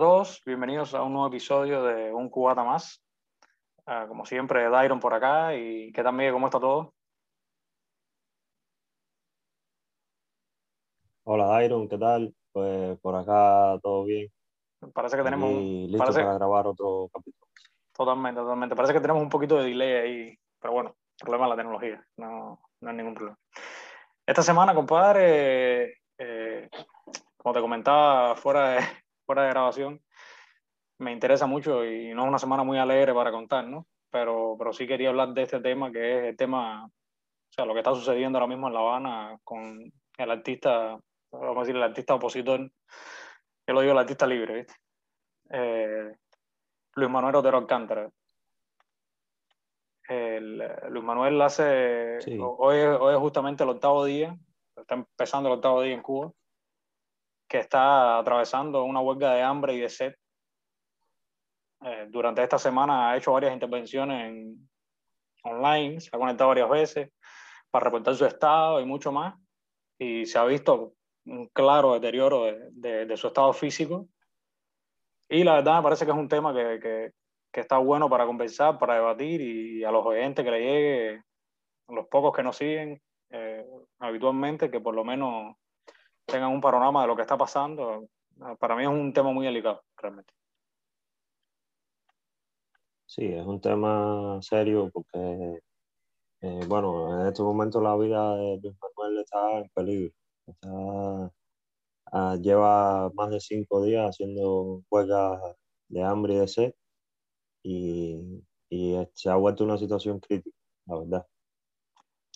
todos, bienvenidos a un nuevo episodio de Un Cubata Más. Como siempre, Dairon por acá. ¿Y qué tal, Miguel? ¿Cómo está todo? Hola, Dairon, ¿qué tal? Pues por acá todo bien. Parece que tenemos... Y listo para grabar otro capítulo. Totalmente, totalmente. Parece que tenemos un poquito de delay ahí, pero bueno, el problema es la tecnología, no es ningún problema. Esta semana, compadre, como te comentaba fuera de grabación, me interesa mucho y no es una semana muy alegre para contar, ¿no? Pero sí quería hablar de este tema, que es el tema, o sea, lo que está sucediendo ahora mismo en La Habana con el artista, vamos a decir, el artista opositor, yo lo digo el artista libre, ¿viste? Luis Manuel Otero Alcántara. Luis Manuel hace... Sí. Hoy es justamente el octavo día, está empezando el octavo día en Cuba, que está atravesando una huelga de hambre y de sed. Durante esta semana ha hecho varias intervenciones online, se ha conectado varias veces para reportar su estado y mucho más. Y se ha visto un claro deterioro de su estado físico. Y la verdad me parece que es un tema que está bueno para conversar, para debatir, y a los oyentes que le llegue, los pocos que nos siguen habitualmente, que por lo menos tengan un panorama de lo que está pasando. Para mí es un tema muy delicado, realmente. Sí, es un tema serio porque, bueno, en este momento la vida de Luis Manuel está en peligro. Lleva más de 5 días haciendo huelgas de hambre y de sed, y se ha vuelto una situación crítica, la verdad.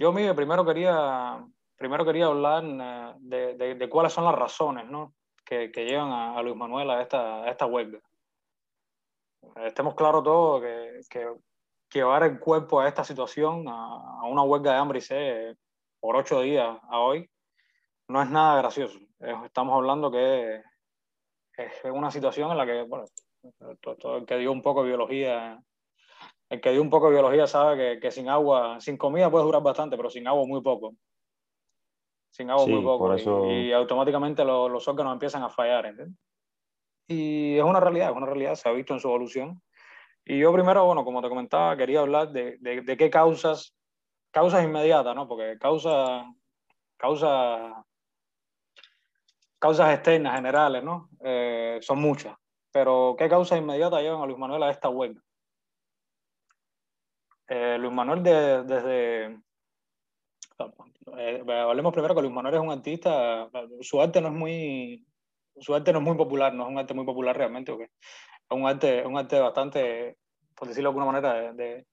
Yo, Miguel, primero quería hablar de cuáles son las razones, ¿no?, que llevan a Luis Manuel a esta huelga. Estemos claros todos que llevar el cuerpo a esta situación, a una huelga de hambre y sed por 8 días a hoy, no es nada gracioso. Estamos hablando que es una situación en la que, bueno, todo el que dio un poco de biología, sabe que sin agua, sin comida puede durar bastante, pero sin agua muy poco. Por eso... y automáticamente los órganos empiezan a fallar, ¿entiendes? Y es una realidad, se ha visto en su evolución. Y yo primero, bueno, como te comentaba, quería hablar de qué causas inmediatas, ¿no? Porque causas externas, generales, ¿no? Son muchas. Pero ¿qué causas inmediatas llevan a Luis Manuel a esta huelga? Luis Manuel hablemos primero que Luis Manuel es un artista, su arte no es muy popular, no es un arte muy popular realmente, porque es un arte bastante, por decirlo de alguna manera, de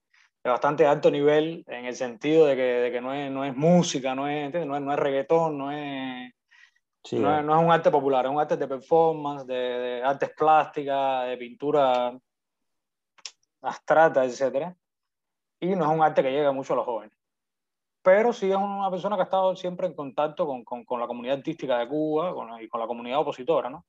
bastante alto nivel, en el sentido de que no es música, no es reggaetón, no es un arte popular, es un arte de performance, de artes plásticas, de pintura abstracta, etc. Y no es un arte que llega mucho a los jóvenes. Pero sí es una persona que ha estado siempre en contacto con la comunidad artística de Cuba y con la comunidad opositora, ¿no?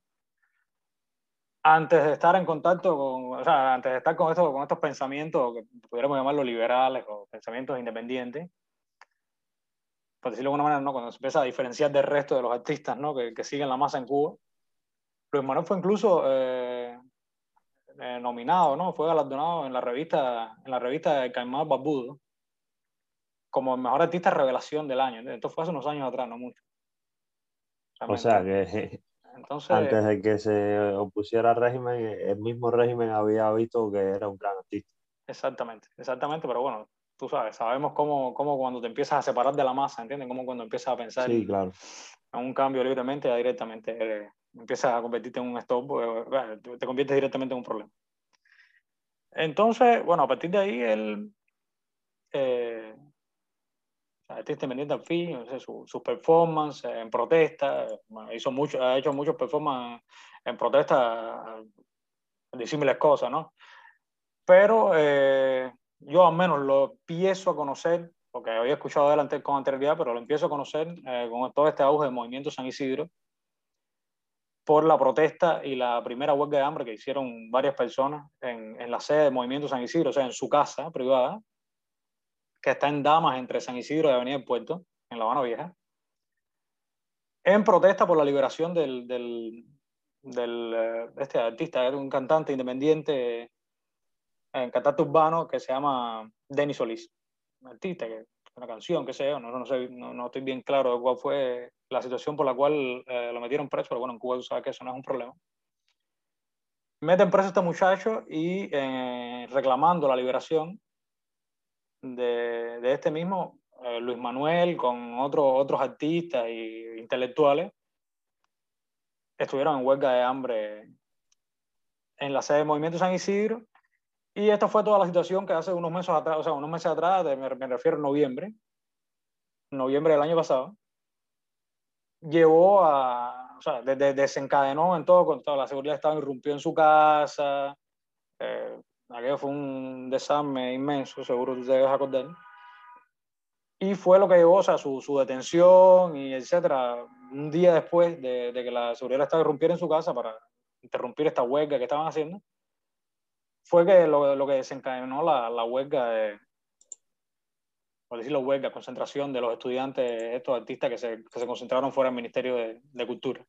Antes de estar en contacto con, o sea, antes de estar con estos pensamientos que pudiéramos llamarlos liberales o pensamientos independientes, por decirlo de alguna manera, ¿no?, cuando se empieza a diferenciar del resto de los artistas, ¿no?, que siguen la masa en Cuba, Luis Manuel fue incluso nominado, ¿no?, fue galardonado en la revista El Caimán Barbudo como el mejor artista revelación del año. Esto fue hace unos años atrás, no mucho. Realmente. O sea que... Entonces, antes de que se opusiera al régimen, el mismo régimen había visto que era un gran artista. Exactamente, pero bueno, tú sabemos cómo cuando te empiezas a separar de la masa, ¿entiendes? Como cuando empiezas a pensar en un cambio libremente, ya directamente empiezas a convertirte en un estorbo, te conviertes directamente en un problema. Entonces, bueno, a partir de ahí, él... artista independiente al fin, no sé, sus performances en protesta, ha hecho muchos performances en protesta, disímiles cosas, ¿no? Pero yo al menos lo empiezo a conocer, porque había escuchado de él con anterioridad, pero lo empiezo a conocer con todo este auge del Movimiento San Isidro, por la protesta y la primera huelga de hambre que hicieron varias personas en la sede del Movimiento San Isidro, o sea, en su casa privada, que está en Damas, entre San Isidro y Avenida del Puerto, en La Habana Vieja, en protesta por la liberación del, del, de este artista, un cantante independiente, cantante urbano que se llama Denis Solís. Un artista, que, una canción, qué sé yo, no estoy bien claro de cuál fue la situación por la cual lo metieron preso, pero bueno, en Cuba tú sabes que eso no es un problema. Meten preso a este muchacho y reclamando la liberación de este mismo, Luis Manuel con otros artistas e intelectuales, estuvieron en huelga de hambre en la sede del Movimiento San Isidro. Y esta fue toda la situación que hace unos meses atrás, me refiero a noviembre del año pasado, llevó a, desencadenó en todo, con toda la seguridad del Estado, irrumpió en su casa, aquello fue un desarme inmenso, seguro tú te debes acordar, y fue lo que llevó, su detención, y etcétera, un día después de que la seguridad del Estado irrumpiera en su casa para interrumpir esta huelga que estaban haciendo, fue que lo que desencadenó la huelga, por decirlo huelga, concentración de los estudiantes, estos artistas que se concentraron fuera del Ministerio de Cultura,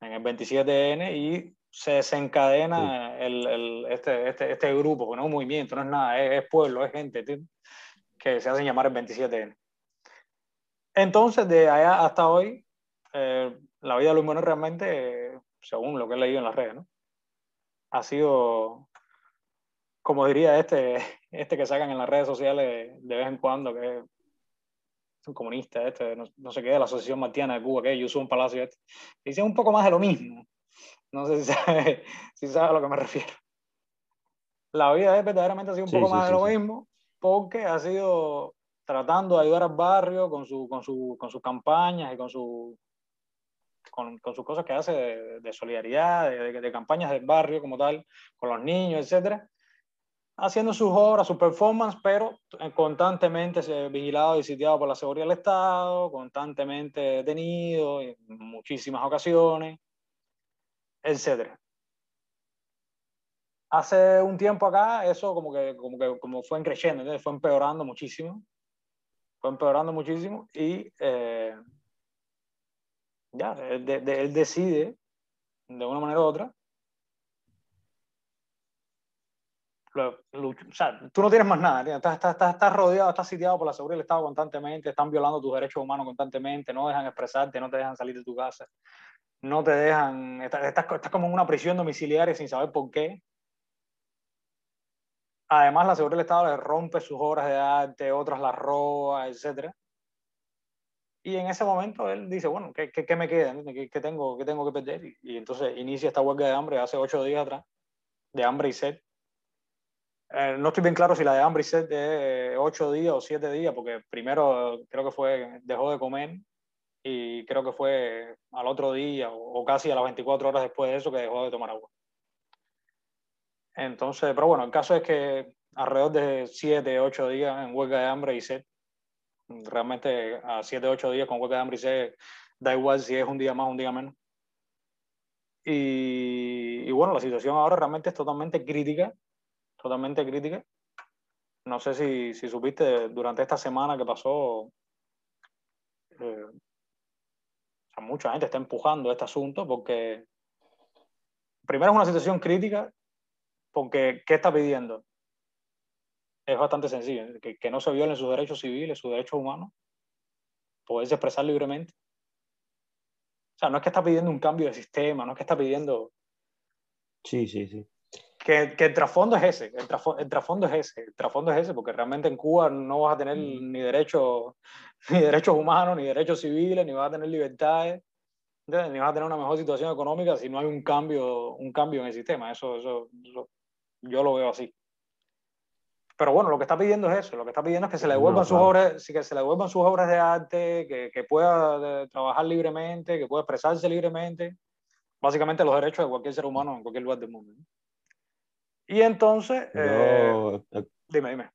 en el 27N, y se desencadena este grupo, no es un movimiento, no es nada, es pueblo, es gente, que se hacen llamar el 27N. Entonces, de allá hasta hoy, la vida de Luis Manuel realmente, según lo que he leído en las redes, ¿no?, ha sido, como diría este que sacan en las redes sociales de vez en cuando, que es un comunista, no sé qué, de la Asociación Martiana de Cuba, que es Yusun Palacio, dice un poco más de lo mismo. No sé si sabe a lo que me refiero. La vida de verdaderamente ha sido un poco más de lo mismo, porque ha sido tratando de ayudar al barrio con sus campañas y con sus cosas que hace de solidaridad, de campañas del barrio como tal, con los niños, etc. Haciendo sus obras, sus performances, pero constantemente vigilado y sitiado por la seguridad del Estado, constantemente detenido en muchísimas ocasiones, etc. Hace un tiempo acá, eso como fue creciendo, ¿sí?, fue empeorando muchísimo y... ya, él decide, de una manera u otra, o sea, tú no tienes más nada, estás rodeado, estás sitiado por la seguridad del Estado constantemente, están violando tus derechos humanos constantemente, no dejan expresarte, no te dejan salir de tu casa, no te dejan, estás como en una prisión domiciliaria sin saber por qué. Además, la seguridad del Estado les rompe sus obras de arte, otras las roba, etc. Y en ese momento él dice, bueno, ¿qué me queda? ¿Qué tengo que perder? Y entonces inicia esta huelga de hambre hace 8 días atrás, de hambre y sed. No estoy bien claro si la de hambre y sed es 8 días o 7 días, porque primero creo que fue, dejó de comer, y creo que fue al otro día o casi a las 24 horas después de eso que dejó de tomar agua. Entonces, pero bueno, el caso es que alrededor de 7, 8 días en huelga de hambre y sed. Realmente a 7, 8 días con huelga de hambre y sed, da igual si es un día más o un día menos. Y bueno, la situación ahora realmente es totalmente crítica. No sé si supiste durante esta semana que pasó, mucha gente está empujando este asunto porque primero es una situación crítica porque ¿qué está pidiendo? Es bastante sencillo, que no se violen sus derechos civiles, sus derechos humanos, poderse expresar libremente. O sea, no es que está pidiendo un cambio de sistema, no es que está pidiendo... Sí. Que el trasfondo es ese, el trasfondo es ese, porque realmente en Cuba no vas a tener ni derechos humanos, ni derechos civiles, ni vas a tener libertades, ni vas a tener una mejor situación económica si no hay un cambio en el sistema. Eso yo lo veo así. Pero bueno, lo que está pidiendo es eso, lo que está pidiendo es que se le devuelvan sus obras de arte, que pueda trabajar libremente, que pueda expresarse libremente, básicamente los derechos de cualquier ser humano en cualquier lugar del mundo. Y entonces, dime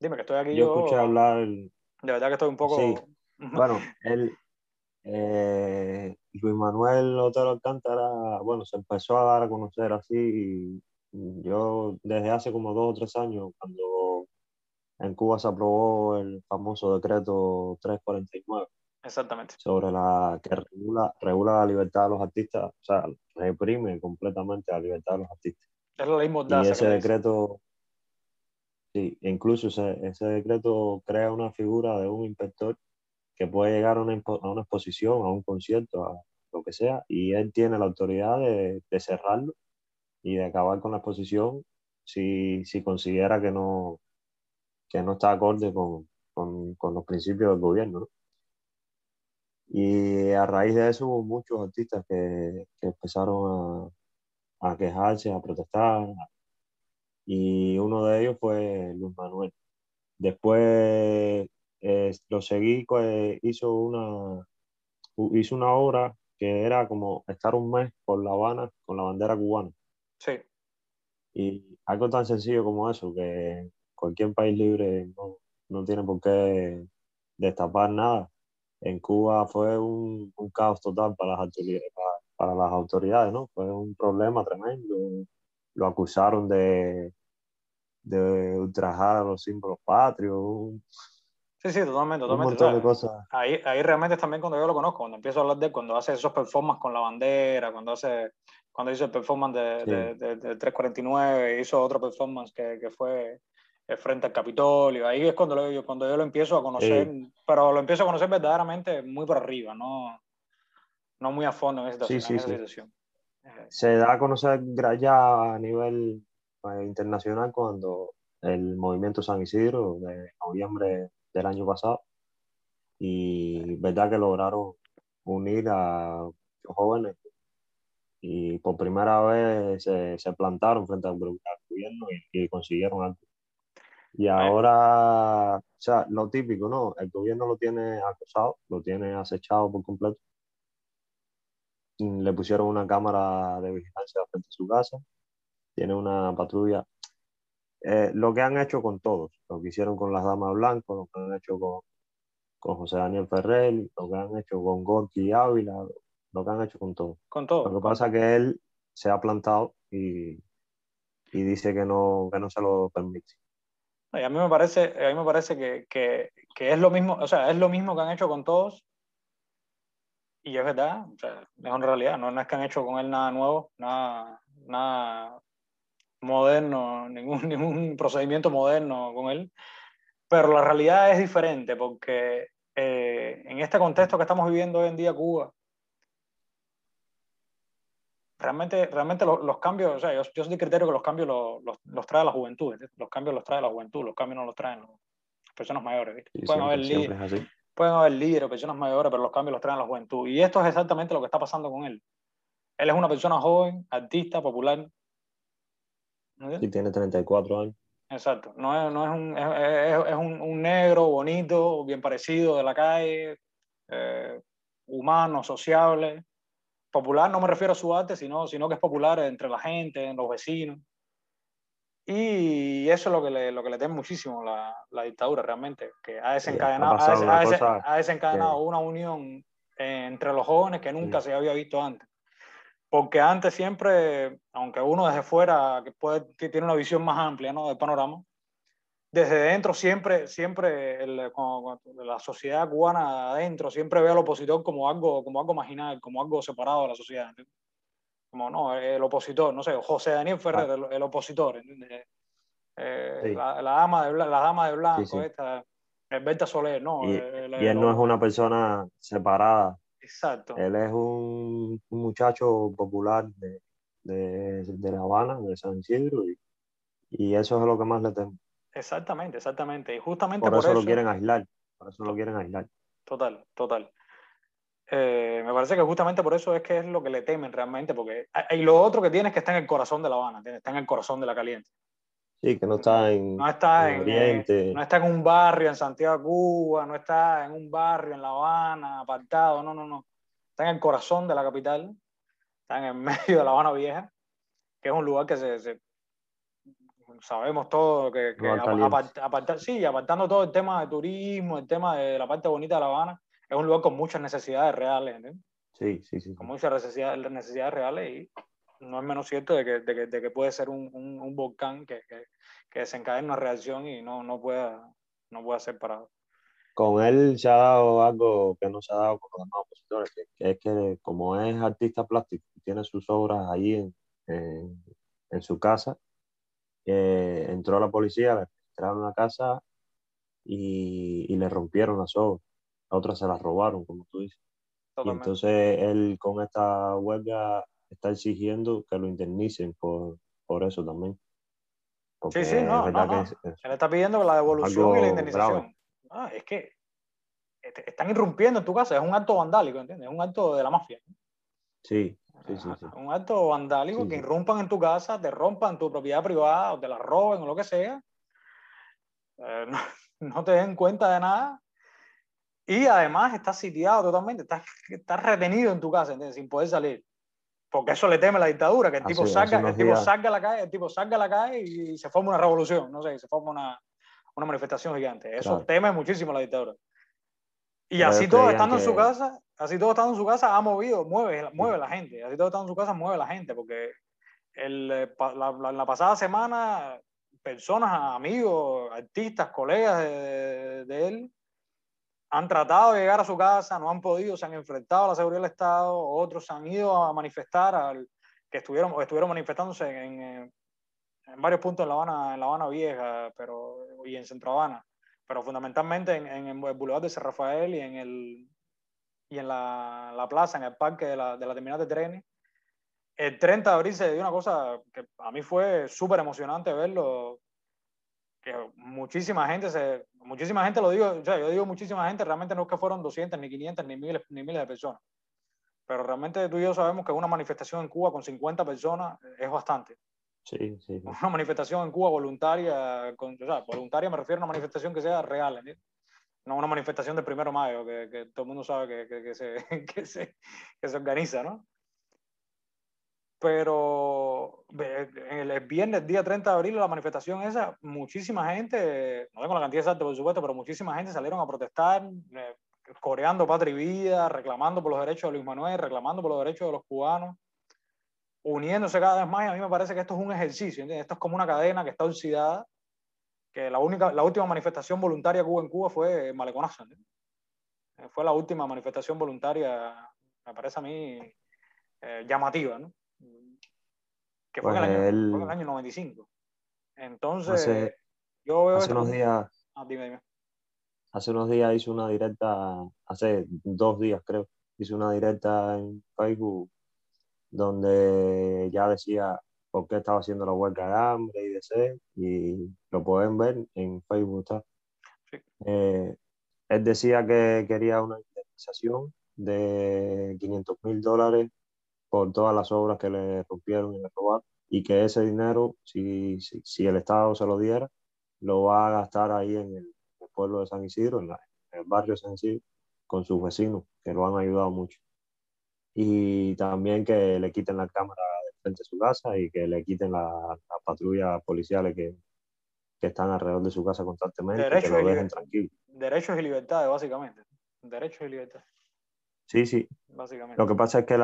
que estoy aquí yo. Yo escuché hablar... De verdad que estoy un poco... Sí, bueno, Luis Manuel Otero Alcántara, bueno, se empezó a dar a conocer así... Yo desde hace como 2 o 3 años, cuando en Cuba se aprobó el famoso decreto 349, Exactamente. Sobre la que regula la libertad de los artistas, o sea, reprime completamente la libertad de los artistas. Es la ley Mordaza. Y ese decreto, sí, incluso ese decreto crea una figura de un inspector que puede llegar a una exposición, a un concierto, a lo que sea, y él tiene la autoridad de cerrarlo y de acabar con la exposición si considera que no está acorde con los principios del gobierno, ¿no? Y a raíz de eso hubo muchos artistas que empezaron a quejarse, a protestar, y uno de ellos fue Luis Manuel. Después lo seguí, hizo una obra que era como estar un mes por La Habana con la bandera cubana. Sí. Y algo tan sencillo como eso, que cualquier país libre no tiene por qué destapar nada. En Cuba fue un caos total para las autoridades, ¿no? Fue un problema tremendo. Lo acusaron de ultrajar a los símbolos patrios. Sí, totalmente. Un montón de cosas. Ahí realmente es también cuando yo lo conozco, cuando empiezo a hablar de él, cuando hace esos performances con la bandera, cuando hizo el performance de 349, hizo otro performance que fue frente al Capitolio. Ahí es cuando yo lo empiezo a conocer, pero lo empiezo a conocer verdaderamente muy por arriba, no muy a fondo en esa situación. Sí. Situación. Se da a conocer ya a nivel internacional cuando el Movimiento San Isidro de noviembre del año pasado, y verdad que lograron unir a los jóvenes y por primera vez se plantaron frente al gobierno y consiguieron algo. Y ahora, o sea, lo típico, ¿no? El gobierno lo tiene acosado, lo tiene acechado por completo. Le pusieron una cámara de vigilancia frente a su casa, tiene una patrulla. Lo que han hecho con todos, lo que hicieron con las Damas Blancas, lo que han hecho con José Daniel Ferrer, lo que han hecho con Gorky Ávila, lo que han hecho con todos. Con todo. Lo que pasa es que él se ha plantado y dice que no se lo permite. A mí me parece, que es lo mismo, o sea, es lo mismo que han hecho con todos, y es verdad, o sea, es una realidad, no es que han hecho con él nada nuevo, nada moderno, ningún procedimiento moderno con él, pero la realidad es diferente, porque en este contexto que estamos viviendo hoy en día Cuba, realmente los cambios, o sea, yo soy de criterio que los cambios los trae la juventud, ¿sí? Los cambios los trae la juventud, los cambios no los traen las personas mayores. Sí, pueden haber líderes, personas mayores, pero los cambios los traen la juventud. Y esto es exactamente lo que está pasando con él. Él es una persona joven, artista, popular. ¿Sí? Y tiene 34 años. Exacto. Es un negro bonito, bien parecido, de la calle, humano, sociable. Popular, no me refiero a su arte, sino que es popular entre la gente, en los vecinos. Y eso es lo que le teme muchísimo la dictadura, realmente, que ha desencadenado, una unión entre los jóvenes que nunca se había visto antes. Porque antes siempre, aunque uno desde fuera que tiene una visión más amplia, ¿no?, del panorama, desde dentro siempre la sociedad cubana adentro siempre ve al opositor como algo marginal, como algo separado de la sociedad, ¿entiendes? Como no, el opositor, no sé, José Daniel Ferrer, el opositor, ¿entiendes? La dama de blanco, sí. Esta, Berta Soler, ¿no? Y él no es una persona separada. Exacto. Él es un muchacho popular de La Habana, de San Isidro, y eso es lo que más le temo. Exactamente. Y justamente por eso lo quieren aislar. Por eso lo quieren aislar. Total. Me parece que justamente por eso es que es lo que le temen realmente, porque y lo otro que tiene es que está en el corazón de La Habana, está en el corazón de La Caliente. Sí, que no está en Oriente. No está en un barrio en Santiago, Cuba, no está en un barrio en La Habana, apartado, no. Está en el corazón de la capital, está en el medio de La Habana Vieja, que es un lugar que sabemos todo que apartando todo el tema de turismo, el tema de la parte bonita de La Habana, es un lugar con muchas necesidades reales, ¿entiendes? Sí. Con muchas necesidades reales, y no es menos cierto de que puede ser un volcán que desencadene una reacción y no pueda ser parado. con él se ha dado algo que no se ha dado con los demás opositores, que es que como es artista plástico, tiene sus obras ahí en su casa, entró la policía, le entraron a la casa y le rompieron las obras. A otras se las robaron, como tú dices. Totalmente. Y entonces él con esta huelga está exigiendo que lo indemnicen por eso también. Porque sí, sí, no. Se le está pidiendo la devolución y la indemnización. Ah, es que están irrumpiendo en tu casa, es un acto vandálico, ¿entiendes? Es un acto de la mafia. Sí, sí, sí. Sí. Un acto vandálico, sí, que irrumpan en tu casa, te rompan tu propiedad privada, o te la roben o lo que sea. No te den cuenta de nada. Y además estás sitiado totalmente, estás retenido en tu casa, ¿entiendes? Sin poder salir. Porque eso le teme la dictadura, que el tipo salga a la calle y se forma una revolución, no sé, se forma una manifestación gigante. Eso teme muchísimo la dictadura. Y así todo estando en su casa, ha movido, mueve la gente. Así todo estando en su casa mueve la gente, porque la pasada semana personas, amigos, artistas, colegas de él han tratado de llegar a su casa, no han podido, se han enfrentado a la seguridad del Estado, otros han ido a manifestar, estuvieron manifestándose en varios puntos en La Habana Vieja y en Centro Habana, pero fundamentalmente en el Boulevard de San Rafael y en la plaza, en el parque de la terminal de trenes. El 30 de abril se dio una cosa que a mí fue súper emocionante verlo, que muchísima gente lo digo, o sea, yo digo muchísima gente, realmente no es que fueron 200, ni 500, ni miles de personas, pero realmente tú y yo sabemos que una manifestación en Cuba con 50 personas es bastante. Sí, sí. Una manifestación en Cuba voluntaria, voluntaria me refiero a una manifestación que sea real, ¿entiendes? No una manifestación del 1 de mayo, que todo el mundo sabe que se organiza, ¿no? Pero el viernes, día 30 de abril, la manifestación esa, muchísima gente, no tengo la cantidad exacta por supuesto, pero muchísima gente salieron a protestar, coreando patria y vida, reclamando por los derechos de Luis Manuel, reclamando por los derechos de los cubanos, uniéndose cada vez más. Y a mí me parece que esto es un ejercicio, ¿entiendes? Esto es como una cadena que está oxidada, que la última manifestación voluntaria en Cuba fue Maleconazo, ¿entiendes? Fue la última manifestación voluntaria, me parece a mí, llamativa, ¿no? Que fue, pues fue en el año 95. Entonces, yo veo hace unos días. Ah, dime. Hace unos días hice una directa, hace 2 días creo, hice una directa en Facebook donde ya decía por qué estaba haciendo la huelga de hambre y de sed, y lo pueden ver en Facebook. Está. Sí. Él decía que quería una indemnización de $500.000 por todas las obras que le rompieron y le robaron, y que ese dinero, si el Estado se lo diera, lo va a gastar ahí en el pueblo de San Isidro, en el barrio de San Isidro, con sus vecinos, que lo han ayudado mucho. Y también que le quiten la cámara de frente a su casa y que le quiten las patrullas policiales que están alrededor de su casa constantemente, derechos, que lo dejen tranquilo. Derechos y libertades, básicamente. Derechos y libertades. Sí, sí. Básicamente. Lo que pasa es que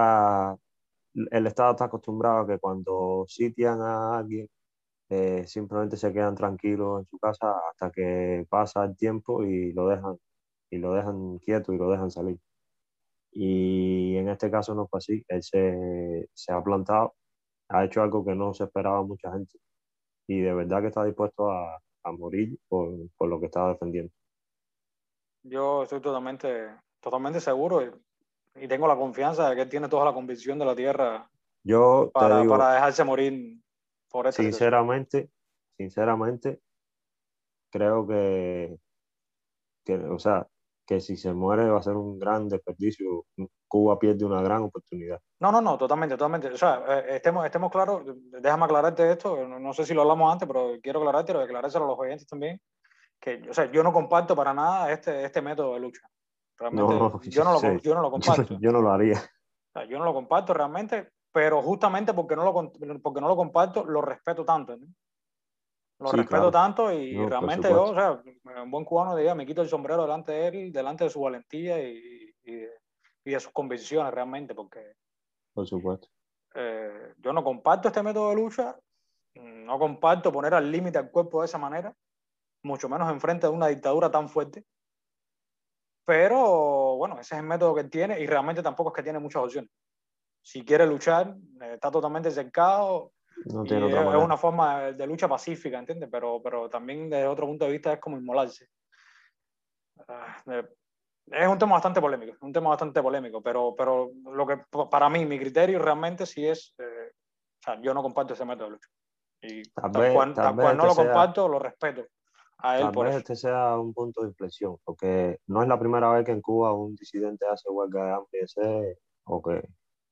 el Estado está acostumbrado a que cuando sitian a alguien simplemente se quedan tranquilos en su casa hasta que pasa el tiempo y lo dejan quieto y lo dejan salir. Y en este caso no fue así. Él se ha plantado, ha hecho algo que no se esperaba mucha gente, y de verdad que está dispuesto a morir por lo que está defendiendo. Yo estoy totalmente seguro y tengo la confianza de que él tiene toda la convicción de la tierra para dejarse morir por eso. Sinceramente, creo que si se muere va a ser un gran desperdicio. Cuba pierde una gran oportunidad. No, totalmente. O sea, estemos claros, déjame aclararte esto, no sé si lo hablamos antes, pero quiero aclarártelo, aclarárselo a los oyentes también, que, o sea, yo no comparto para nada este método de lucha. No, yo no lo comparto. Yo no lo haría. O sea, yo no lo comparto realmente, pero justamente porque no lo comparto, lo respeto tanto, ¿no? Lo respeto tanto y no, realmente yo, o sea, un buen cubano diría, me quito el sombrero delante de él, delante de su valentía y de sus convicciones realmente, porque... Por supuesto. Yo no comparto este método de lucha, no comparto poner al límite al cuerpo de esa manera, mucho menos enfrente de una dictadura tan fuerte. Pero bueno, ese es el método que él tiene y realmente tampoco es que tiene muchas opciones. Si quiere luchar, está totalmente cercado. No tiene otra manera. Es una forma de lucha pacífica, ¿entiendes? Pero también desde otro punto de vista es como inmolarse. Es un tema bastante polémico, pero lo que, para mí, mi criterio realmente sí es, o sea, yo no comparto ese método de lucha. Y tal cual no lo comparto, lo respeto a él por eso. Tal vez este sea un punto de inflexión, porque no es la primera vez que en Cuba un disidente hace huelga de hambre,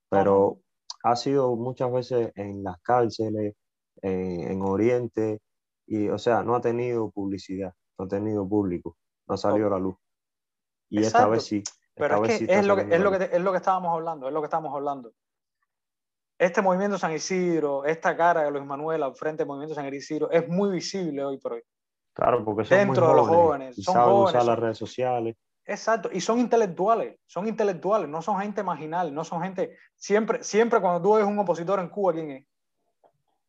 pero ha sido muchas veces en las cárceles, en Oriente, y o sea, no ha tenido publicidad, no ha tenido público, no ha salido a la luz. Y exacto. Esta vez sí. Pero es que es lo que estábamos hablando, Este movimiento San Isidro, esta cara de Luis Manuel al frente del movimiento San Isidro, es muy visible hoy por hoy. Claro, porque son dentro muy jóvenes, de los jóvenes. Saben usar las redes sociales. Exacto, y son intelectuales, no son gente marginal, no son gente... Siempre cuando tú ves un opositor en Cuba, ¿quién es?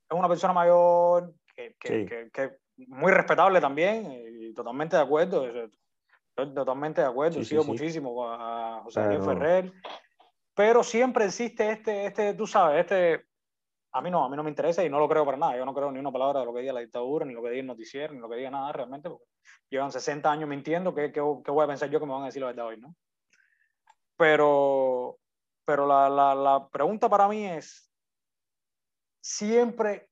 Es una persona mayor, que muy respetable también, y totalmente de acuerdo. Sigo muchísimo a José Daniel Ferrer, pero siempre existe este, a mí no me interesa y no lo creo para nada. Yo no creo ni una palabra de lo que diga la dictadura, ni lo que diga el noticiero, ni lo que diga nada realmente, porque llevan 60 años mintiendo. ¿Qué voy a pensar yo que me van a decir la verdad hoy, no? Pero la pregunta para mí es, siempre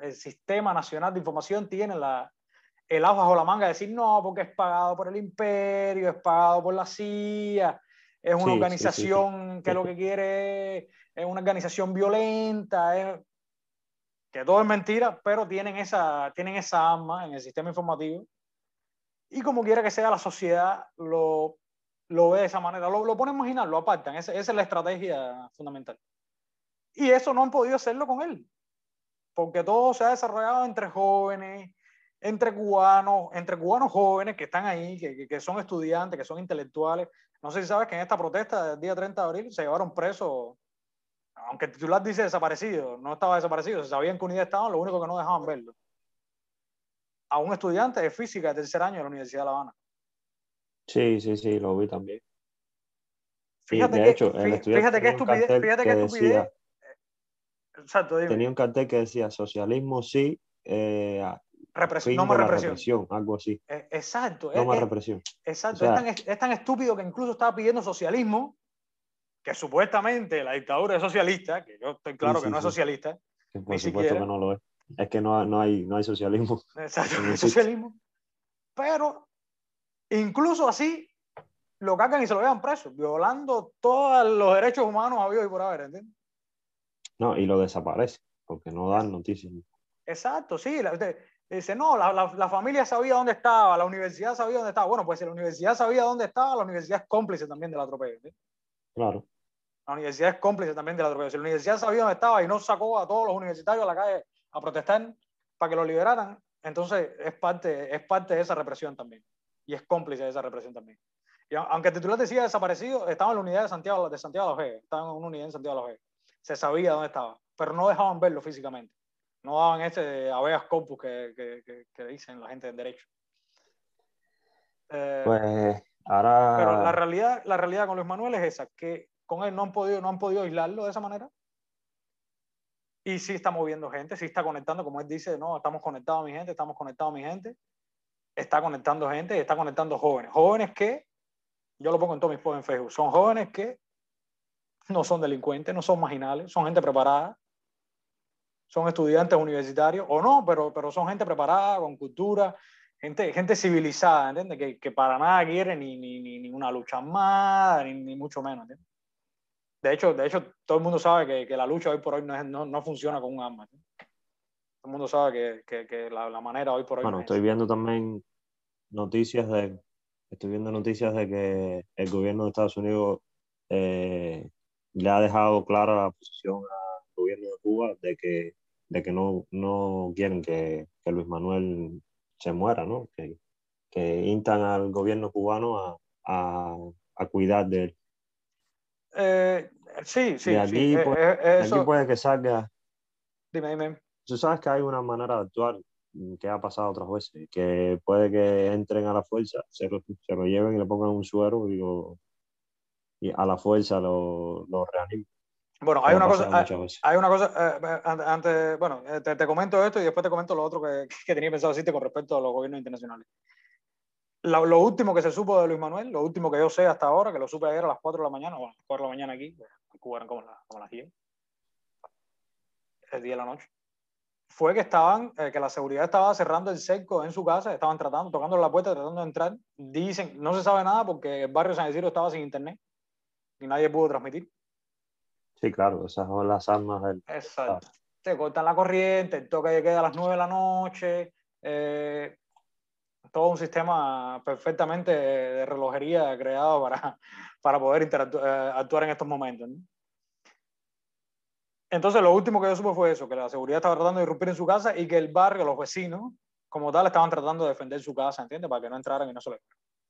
el Sistema Nacional de Información tiene el as bajo la manga de decir no, porque es pagado por el imperio, es pagado por la CIA, es una organización que lo que quiere es una organización violenta, que todo es mentira, pero tienen esa arma en el sistema informativo y como quiera que sea la sociedad lo ve de esa manera, lo ponen marginal, lo apartan. Esa es la estrategia fundamental. Y eso no han podido hacerlo con él, porque todo se ha desarrollado entre jóvenes, entre cubanos jóvenes que están ahí, que son estudiantes, que son intelectuales. No sé si sabes que en esta protesta del día 30 de abril se llevaron presos, aunque el titular dice desaparecido, no estaba desaparecido, se sabía en qué unidad estaban, lo único que no dejaban verlo. A un estudiante de física de tercer año de la Universidad de La Habana. Sí, lo vi también. Fíjate que estupidez. Exacto, dime. Tenía un cartel que decía socialismo sí, no más represión, algo así. Exacto. No más represión. Exacto. O sea, es tan estúpido que incluso estaba pidiendo socialismo, que supuestamente la dictadura es socialista, que yo estoy claro que no es socialista. Que por supuesto siquiera. Que no lo es. Es que no hay socialismo. Exacto, no hay socialismo. Pero incluso así lo cagan y se lo llevan preso, violando todos los derechos humanos habidos y por haber, ¿entiendes? No, y lo desaparece, porque no dan noticias. Exacto, sí. Dice, no, la familia sabía dónde estaba, la universidad sabía dónde estaba. Bueno, pues si la universidad sabía dónde estaba, la universidad es cómplice también del atropello. ¿Sí? Claro. La universidad es cómplice también del atropello. Si la universidad sabía dónde estaba y no sacó a todos los universitarios a la calle a protestar para que lo liberaran, entonces es parte de esa represión también. Y es cómplice de esa represión también. Y aunque el titular decía desaparecido, estaba en la unidad de Santiago de los Ejes. Estaba en una unidad en Santiago de los Ejes. Se sabía dónde estaba, pero no dejaban verlo físicamente. No daban habeas corpus que dicen la gente del derecho. Pues ahora... Pero la realidad con Luis Manuel es esa, que con él no han podido aislarlo de esa manera. Y sí está moviendo gente, sí está conectando, como él dice, no, estamos conectados a mi gente. Está conectando gente y está conectando jóvenes. Jóvenes que, yo lo pongo en todos mis posts en Facebook, son jóvenes que no son delincuentes, no son marginales, son gente preparada. Son estudiantes universitarios, o no, pero son gente preparada, con cultura, gente civilizada, ¿entiendes? Que para nada quiere ni una lucha armada, ni mucho menos, ¿entiendes? De hecho, todo el mundo sabe que la lucha hoy por hoy no funciona con un arma, ¿entiendes? Todo el mundo sabe que la manera hoy por hoy... Bueno, estoy viendo noticias de que el gobierno de Estados Unidos le ha dejado clara la posición al gobierno de Cuba de que no quieren que Luis Manuel se muera, ¿no? Que instan al gobierno cubano a cuidar de él. Sí. Aquí puede que salga... Dime. Tú sabes que hay una manera de actuar que ha pasado otras veces, que puede que entren a la fuerza, se lo lleven y le pongan un suero y a la fuerza lo reanimen. Bueno, hay una cosa antes, bueno, te comento esto y después te comento lo otro que tenía pensado decirte con respecto a los gobiernos internacionales. Lo último que se supo de Luis Manuel, lo último que yo sé hasta ahora, que lo supe ayer a las 4 de la mañana, o a las 4 de la mañana aquí, en Cuba eran como las 10, el día de la noche, fue que que la seguridad estaba cerrando el cerco en su casa, estaban tocando la puerta, tratando de entrar. Dicen, no se sabe nada porque el barrio San Isidro estaba sin internet y nadie pudo transmitir. Sí, claro, esas son las armas del... Exacto. Te cortan la corriente, el toque de queda a las 9 de la noche, todo un sistema perfectamente de relojería creado para poder actuar en estos momentos, ¿no? Entonces, lo último que yo supe fue eso, que la seguridad estaba tratando de irrumpir en su casa y que el barrio, los vecinos, como tal, estaban tratando de defender su casa, ¿entiendes? Para que no entraran y no se les...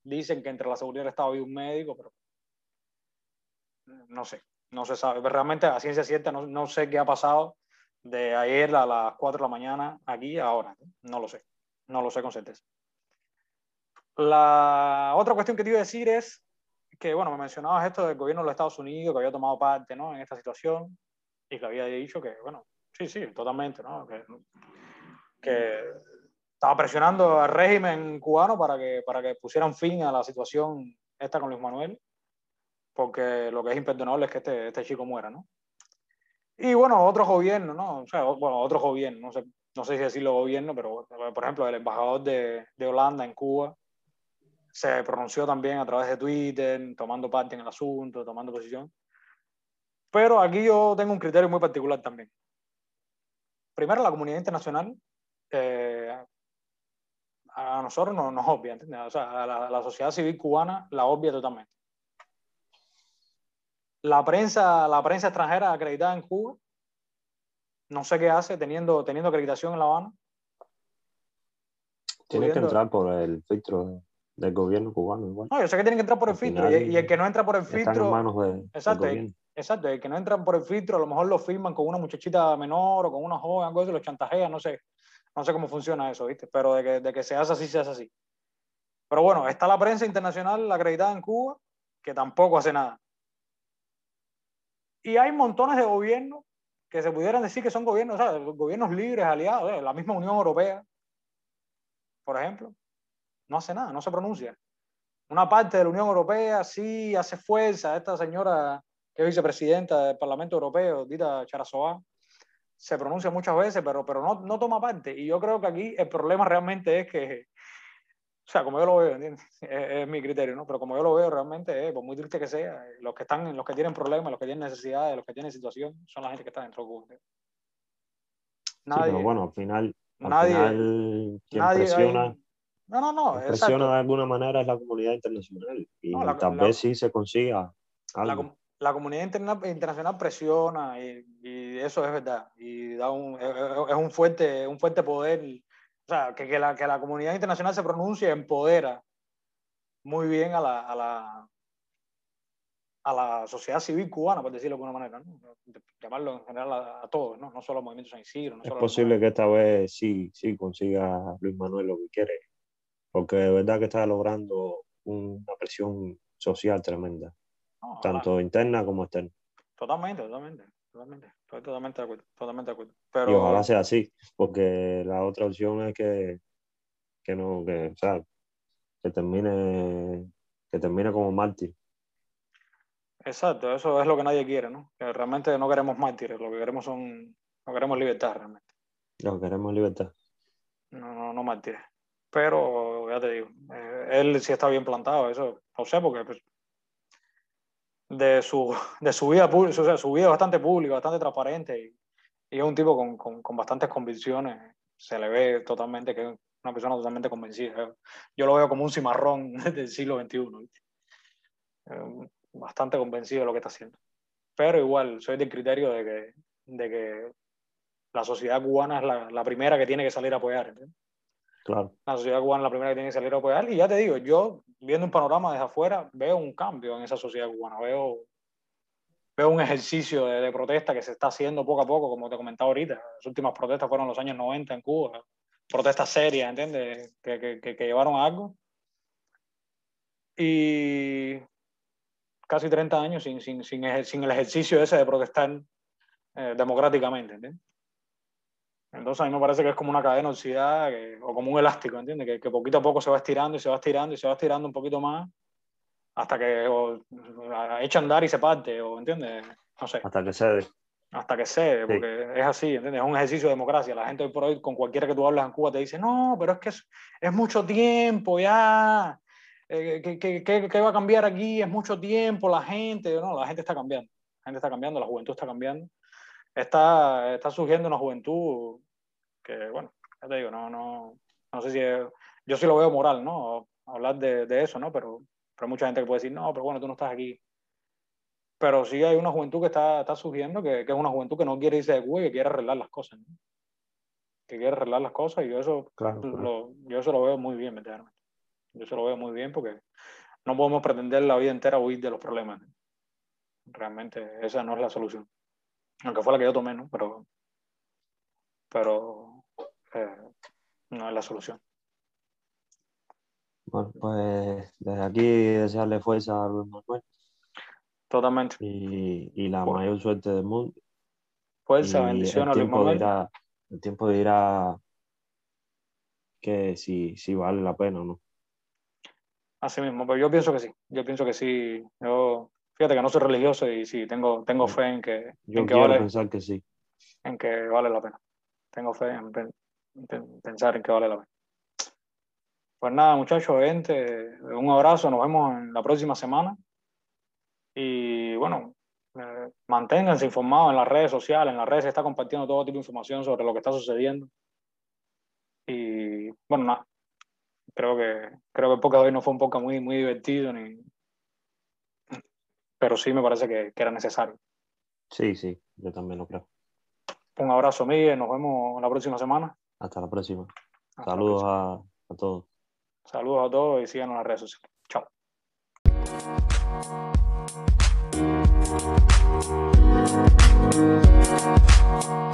Dicen que entre la seguridad del Estado había un médico, pero... No sé, no se sabe. Pero realmente, a ciencia cierta, no sé qué ha pasado de ayer a las 4 de la mañana aquí a ahora. No lo sé. No lo sé con certeza. La otra cuestión que te iba a decir es que, bueno, me mencionabas esto del gobierno de los Estados Unidos, que había tomado parte, ¿no?, en esta situación. Y que había dicho que, bueno, sí, totalmente, ¿no? Que estaba presionando al régimen cubano para que pusieran fin a la situación esta con Luis Manuel, porque lo que es imperdonable es que este chico muera, ¿no? Y bueno, otros gobiernos, ¿no? O sea, bueno, otros gobiernos, no sé si decirlo gobierno, pero por ejemplo, el embajador de Holanda en Cuba se pronunció también a través de Twitter, tomando parte en el asunto, tomando posición. Pero aquí yo tengo un criterio muy particular también. Primero, la comunidad internacional a nosotros nos obvia, ¿entiendes? O sea, la sociedad civil cubana la obvia totalmente. La prensa extranjera acreditada en Cuba, no sé qué hace teniendo acreditación en La Habana. Tiene que entrar por el filtro del gobierno cubano. Igual. No, yo sé que tienen que entrar por el filtro. Y el que no entra por el filtro... Están en manos del gobierno. Exacto, el que no entran por el filtro, a lo mejor lo firman con una muchachita menor o con una joven, algo así, los chantajean, no sé cómo funciona eso, ¿viste? Pero de que se hace así, se hace así. Pero bueno, está la prensa internacional acreditada en Cuba, que tampoco hace nada. Y hay montones de gobiernos que se pudieran decir que son gobiernos, o sea, gobiernos libres, aliados, ¿eh? La misma Unión Europea, por ejemplo, no hace nada, no se pronuncia. Una parte de la Unión Europea sí hace fuerza, esta señora... que es vicepresidenta del Parlamento Europeo, Dita Charasová, se pronuncia muchas veces, pero no toma parte. Y yo creo que aquí el problema realmente es que, o sea, como yo lo veo, ¿entiendes? Es mi criterio, ¿no? Pero como yo lo veo realmente, por muy triste que sea, los que tienen problemas, los que tienen necesidades, los que tienen situación, son la gente que está dentro de Cuba. Nadie, sí, pero bueno, al final quien presiona... No, presiona exacto. De alguna manera es la comunidad internacional. Y tal vez sí se consiga algo. La comunidad internacional presiona y eso es verdad. Y es un fuerte poder. O sea, que la comunidad internacional se pronuncia y empodera muy bien a la sociedad civil cubana, por decirlo de alguna manera, ¿no? Llamarlo en general a todos, ¿no? No solo al Movimiento San Isidro. No es posible que esta vez sí consiga Luis Manuel lo que quiere. Porque de verdad que está logrando una presión social tremenda. No, tanto interna como externa. Totalmente. Estoy totalmente de acuerdo. Pero... Y ojalá sea así, porque la otra opción es que termine como mártir. Exacto, eso es lo que nadie quiere, ¿no? Que realmente no queremos mártires, lo que queremos no queremos libertad realmente. Lo que queremos es libertad. No mártires. Pero ya te digo, él sí está bien plantado, eso lo sé porque... Pues, de su vida pública, o sea, su vida bastante pública, bastante transparente y es un tipo con bastantes convicciones, se le ve totalmente que es una persona totalmente convencida. Yo lo veo como un cimarrón del siglo XXI, bastante convencido de lo que está haciendo, pero igual soy del criterio de que la sociedad cubana es la primera que tiene que salir a apoyar, ¿entiendes? Claro. La sociedad cubana es la primera que tiene que salir a apoyar y ya te digo, yo viendo un panorama desde afuera veo un cambio en esa sociedad cubana, veo un ejercicio de protesta que se está haciendo poco a poco, como te comentaba ahorita. Las últimas protestas fueron en los años 90 en Cuba, protestas serias, ¿entiendes? Que llevaron a algo. Y casi 30 años sin el ejercicio ese de protestar democráticamente, ¿entiendes? Entonces a mí me parece que es como una cadena oxidada o como un elástico, ¿entiendes? Que poquito a poco se va estirando y se va estirando y se va estirando un poquito más hasta que echa a andar y se parte, o, ¿entiendes? No sé. Hasta que cede. Hasta que cede, porque sí, es así, ¿entiendes? Es un ejercicio de democracia. La gente hoy por hoy, con cualquiera que tú hablas en Cuba, te dice, no, pero es que es mucho tiempo ya. ¿Qué va a cambiar aquí? Es mucho tiempo, la gente. No, la gente está cambiando. La gente está cambiando, la juventud está cambiando. Está surgiendo una juventud que, bueno, ya te digo, no sé si es, yo sí lo veo moral, ¿no? Hablar de eso, ¿no? Pero hay mucha gente que puede decir, no, pero bueno, tú no estás aquí. Pero sí hay una juventud que está surgiendo, que es una juventud que no quiere irse de Cuba y que quiere arreglar las cosas, ¿no? Que quiere arreglar las cosas, y yo eso, claro. Yo eso lo veo muy bien, verdaderamente. Yo eso lo veo muy bien, porque no podemos pretender la vida entera huir de los problemas, ¿no? Realmente esa no es la solución. Aunque fue la que yo tomé, ¿no? Pero no es la solución. Bueno, pues desde aquí desearle fuerza a Luis Manuel. Totalmente. Y la mayor suerte del mundo. Fuerza, bendición a Luis Manuel. El tiempo dirá que si vale la pena o no. Así mismo, pero yo pienso que sí. Yo pienso que sí. Fíjate que no soy religioso y sí, tengo fe en que, pensar que sí. En que vale la pena. Tengo fe en pensar en que vale la pena. Pues nada, muchachos, gente, un abrazo, nos vemos en la próxima semana. Y bueno, manténganse informados en las redes sociales. En las redes se está compartiendo todo tipo de información sobre lo que está sucediendo. Y bueno, nada, creo que el podcast de hoy no fue un podcast muy, muy divertido ni... pero sí me parece que era necesario. Sí, yo también lo creo. Un abrazo, Miguel, nos vemos la próxima semana. Hasta la próxima. Saludos a todos. Saludos a todos y síganos en las redes sociales. Chao.